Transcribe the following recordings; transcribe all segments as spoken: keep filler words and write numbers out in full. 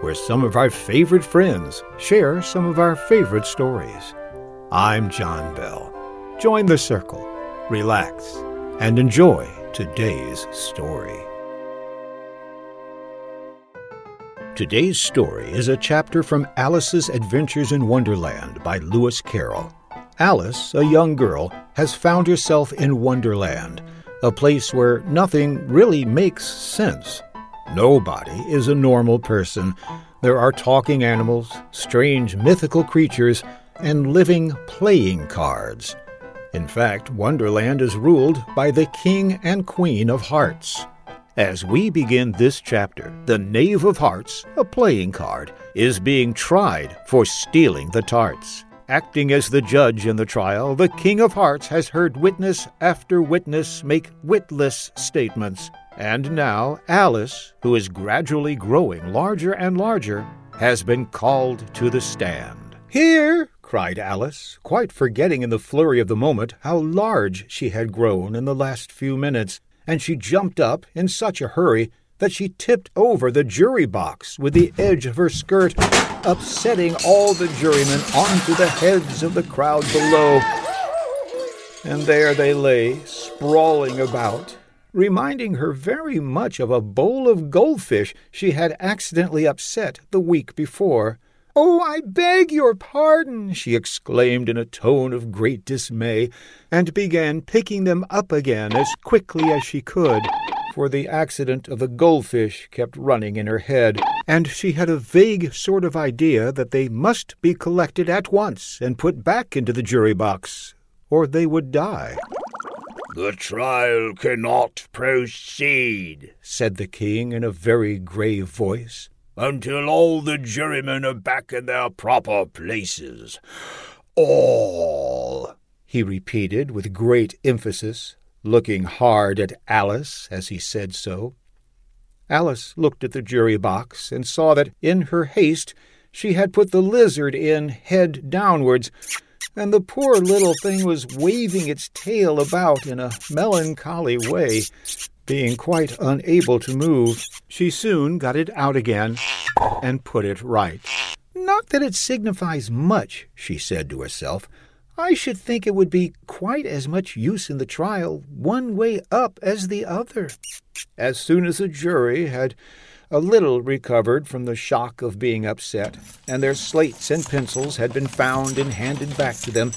where some of our favorite friends share some of our favorite stories. I'm John Bell. Join the circle, relax, and enjoy today's story. Today's story is a chapter from Alice's Adventures in Wonderland by Lewis Carroll. Alice, a young girl, has found herself in Wonderland, a place where nothing really makes sense. Nobody is a normal person. There are talking animals, strange mythical creatures, and living playing cards. In fact, Wonderland is ruled by the King and Queen of Hearts. As we begin this chapter, the Knave of Hearts, a playing card, is being tried for stealing the tarts. Acting as the judge in the trial, the King of Hearts has heard witness after witness make witless statements. And now Alice, who is gradually growing larger and larger, has been called to the stand. "Here!" cried Alice, quite forgetting in the flurry of the moment how large she had grown in the last few minutes, and she jumped up in such a hurry that she tipped over the jury box with the edge of her skirt, upsetting all the jurymen onto the heads of the crowd below. And there they lay, sprawling about, reminding her very much of a bowl of goldfish she had accidentally upset the week before. "Oh, I beg your pardon!" she exclaimed in a tone of great dismay, and began picking them up again as quickly as she could, for the accident of the goldfish kept running in her head, and she had a vague sort of idea that they must be collected at once and put back into the jury box, or they would die. "The trial cannot proceed," said the king in a very grave voice, "until all the jurymen are back in their proper places. All," he repeated with great emphasis, looking hard at Alice as he said so. Alice looked at the jury box and saw that, in her haste, she had put the lizard in head downwards, and the poor little thing was waving its tail about in a melancholy way, being quite unable to move. She soon got it out again and put it right. "Not that it signifies much," she said to herself. "I should think it would be quite as much use in the trial one way up as the other." As soon as the jury had a little recovered from the shock of being upset, and their slates and pencils had been found and handed back to them,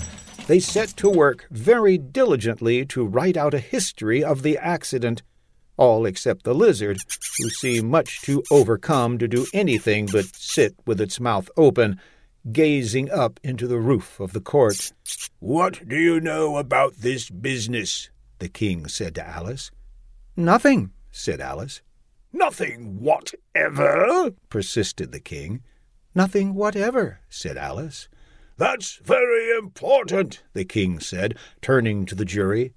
they set to work very diligently to write out a history of the accident, all except the lizard, who seemed much too overcome to do anything but sit with its mouth open, gazing up into the roof of the court. "What do you know about this business?" the king said to Alice. "Nothing," said Alice. "Nothing whatever?" persisted the king. "Nothing whatever," said Alice. "That's very important," the king said, turning to the jury.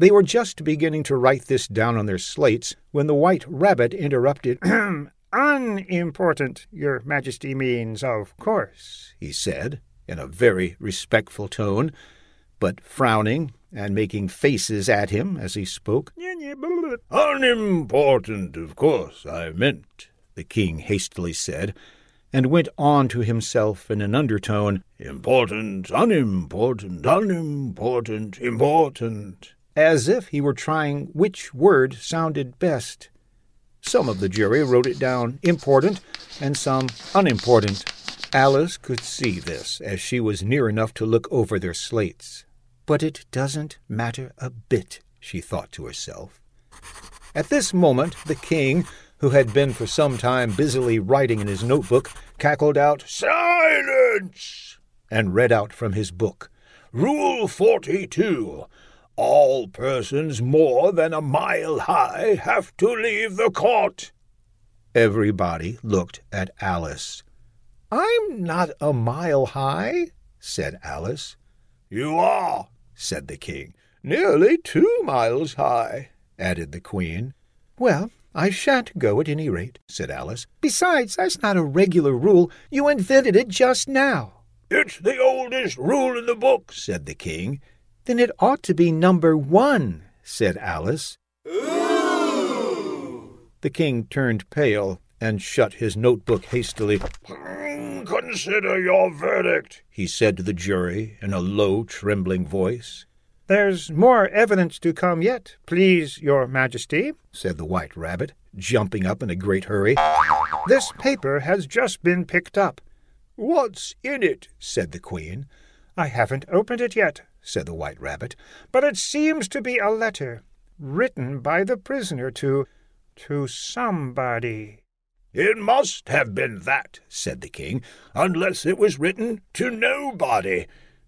They were just beginning to write this down on their slates when the White Rabbit interrupted. "Unimportant, your majesty means, of course," he said, in a very respectful tone, but frowning and making faces at him as he spoke. "Unimportant, of course, I meant," the king hastily said, and went on to himself in an undertone. "Important, unimportant, unimportant, important," as if he were trying which word sounded best. Some of the jury wrote it down important and some unimportant. Alice could see this, as she was near enough to look over their slates. But it doesn't matter a bit, she thought to herself. At this moment the king, who had been for some time busily writing in his notebook, cackled out, "Silence!" and read out from his book, "Rule forty-two. All persons more than a mile high have to leave the court." Everybody looked at Alice. "I'm not a mile high," said Alice. "You are," said the king. "Nearly two miles high," added the queen. "Well, I shan't go at any rate," said Alice. "Besides, that's not a regular rule. You invented it just now." "It's the oldest rule in the book," said the king. "Then it ought to be number one," said Alice. "Ooh!" The king turned pale and shut his notebook hastily. "Consider your verdict," he said to the jury in a low, trembling voice. "There's more evidence to come yet, please, Your Majesty," said the White Rabbit, jumping up in a great hurry. "This paper has just been picked up." "What's in it?" said the queen. "I haven't opened it yet," said the White Rabbit, "but it seems to be a letter, written by the prisoner to... to somebody." "It must have been that," said the king, "unless it was written to nobody,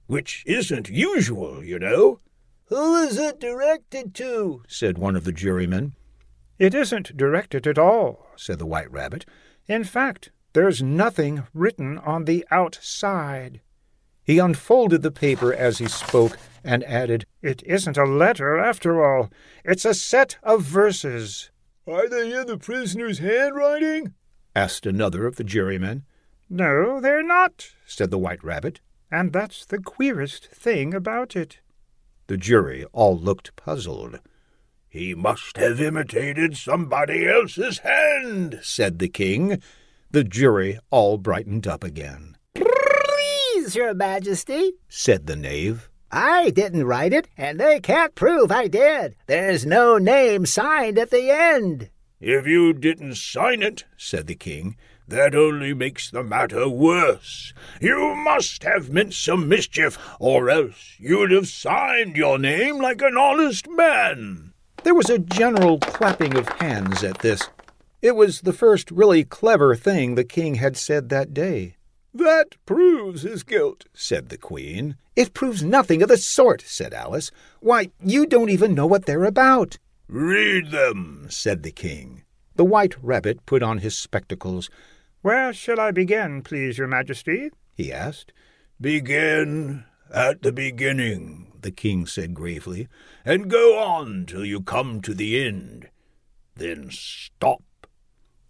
which isn't usual, you know." "Who is it directed to?" said one of the jurymen. "It isn't directed at all," said the White Rabbit. "In fact, there's nothing written on the outside." He unfolded the paper as he spoke and added, "It isn't a letter, after all. It's a set of verses." "Are they in the prisoner's handwriting?" asked another of the jurymen. "No, they're not," said the White Rabbit, "and that's the queerest thing about it." The jury all looked puzzled. "He must have imitated somebody else's hand," said the king. The jury all brightened up again. "Your Majesty," said the knave, "I didn't write it, and they can't prove I did. There's no name signed at the end." "If you didn't sign it," said the king, "that only makes the matter worse. You must have meant some mischief, or else you'd have signed your name like an honest man." There was a general clapping of hands at this. It was the first really clever thing the king had said that day. "That proves his guilt," said the queen. "It proves nothing of the sort," said Alice. "Why, you don't even know what they're about." "Read them," said the king. The White Rabbit put on his spectacles. "Where shall I begin, please, Your Majesty?" he asked. "Begin at the beginning," the king said gravely, "and go on till you come to the end. Then stop."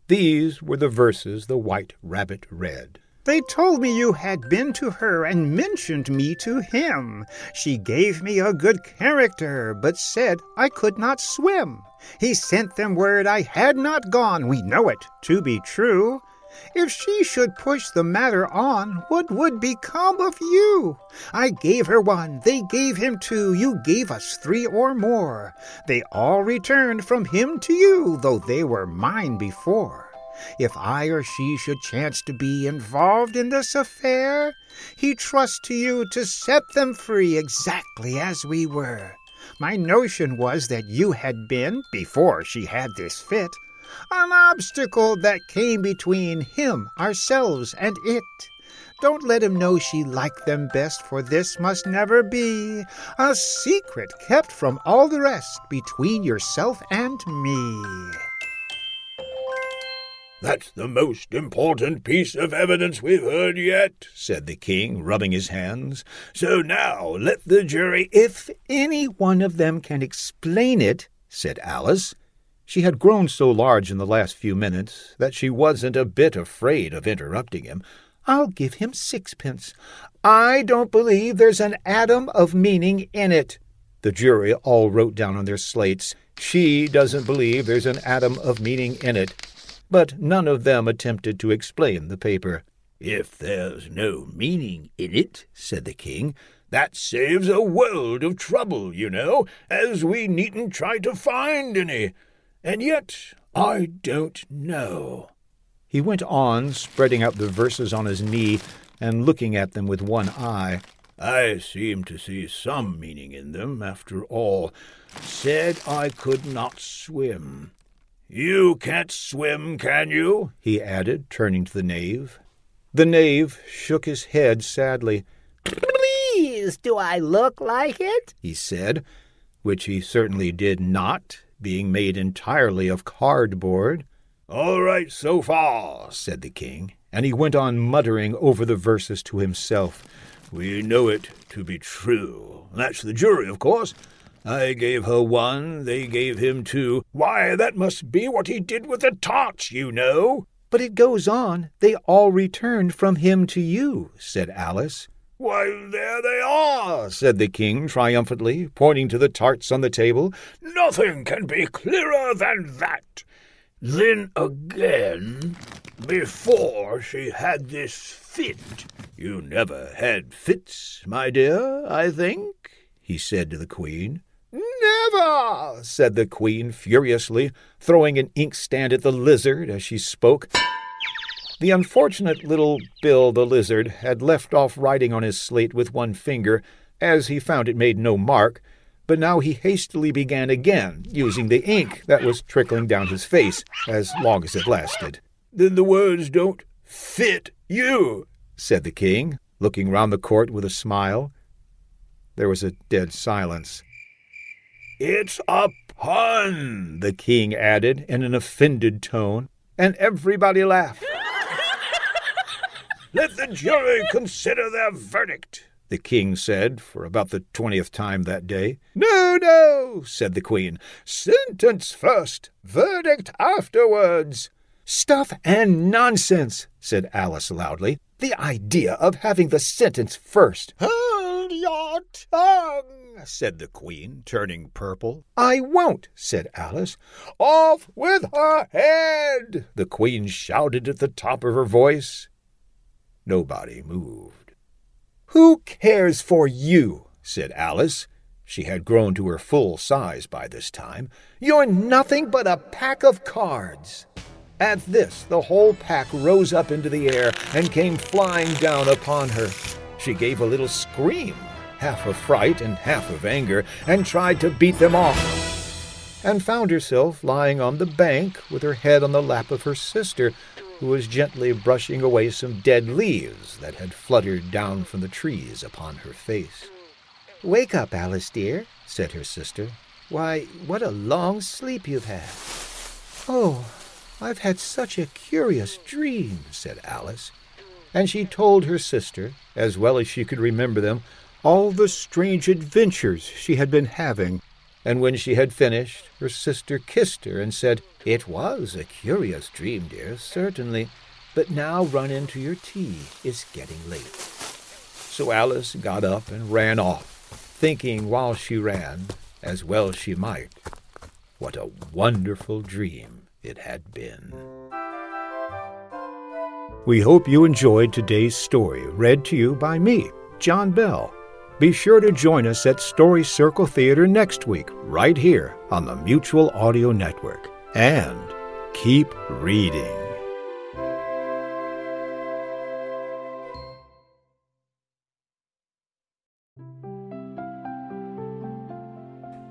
These were the verses the White Rabbit read. "They told me you had been to her and mentioned me to him. She gave me a good character, but said I could not swim. He sent them word I had not gone. We know it to be true. If she should push the matter on, what would become of you? I gave her one, they gave him two, you gave us three or more. They all returned from him to you, though they were mine before. If I or she should chance to be involved in this affair, he trusts to you to set them free exactly as we were. My notion was that you had been, before she had this fit, an obstacle that came between him, ourselves, and it. Don't let him know she liked them best, for this must never be. A secret kept from all the rest between yourself and me." "That's the most important piece of evidence we've heard yet," said the king, rubbing his hands. "So now let the jury—" "If any one of them can explain it," said Alice. She had grown so large in the last few minutes that she wasn't a bit afraid of interrupting him. "I'll give him sixpence. I don't believe there's an atom of meaning in it." The jury all wrote down on their slates, "She doesn't believe there's an atom of meaning in it." But none of them attempted to explain the paper. "If there's no meaning in it," said the king, "that saves a world of trouble, you know, as we needn't try to find any. And yet I don't know,' he went on, spreading out the verses on his knee and looking at them with one eye. I seem to see some meaning in them, after all. Said I could not swim. You can't swim, can you? He added, turning to the knave. The knave shook his head sadly. Please, do I look like it? He said, which he certainly did not, being made entirely of cardboard. All right so far, said the king, and he went on muttering over the verses to himself. We know it to be true. That's the jury, of course. I gave her one, they gave him two. Why, that must be what he did with the tarts, you know. But it goes on. They all returned from him to you, said Alice. Why, there they are, said the king triumphantly, pointing to the tarts on the table. Nothing can be clearer than that. Then again, before she had this fit. You never had fits, my dear, I think, he said to the queen. Never, said the queen furiously, throwing an inkstand at the lizard as she spoke. The unfortunate little Bill the Lizard had left off writing on his slate with one finger, as he found it made no mark, but now he hastily began again, using the ink that was trickling down his face, as long as it lasted. Then the words don't fit you, said the king, looking round the court with a smile. There was a dead silence. It's a pun, the king added in an offended tone, and everybody laughed. Let the jury consider their verdict, the king said, for about the twentieth time that day. No, no, said the queen. Sentence first, verdict afterwards. Stuff and nonsense, said Alice loudly. The idea of having the sentence first. Hold your tongue, said the queen, turning purple. I won't, said Alice. Off with her head, the queen shouted at the top of her voice. Nobody moved. Who cares for you, said Alice. She had grown to her full size by this time. You're nothing but a pack of cards. At this, the whole pack rose up into the air and came flying down upon her. She gave a little scream, half of fright and half of anger, and tried to beat them off, and found herself lying on the bank with her head on the lap of her sister, who was gently brushing away some dead leaves that had fluttered down from the trees upon her face. "Wake up, Alice, dear," said her sister. "Why, what a long sleep you've had." "Oh, I've had such a curious dream," said Alice, and she told her sister, as well as she could remember them, all the strange adventures she had been having, and when she had finished, her sister kissed her and said, "It was a curious dream, dear, certainly, but now run into your tea. It's getting late." So Alice got up and ran off, thinking while she ran, as well she might, what a wonderful dream it had been. We hope you enjoyed today's story, read to you by me, John Bell. Be sure to join us at Story Circle Theater next week, right here on the Mutual Audio Network. And keep reading.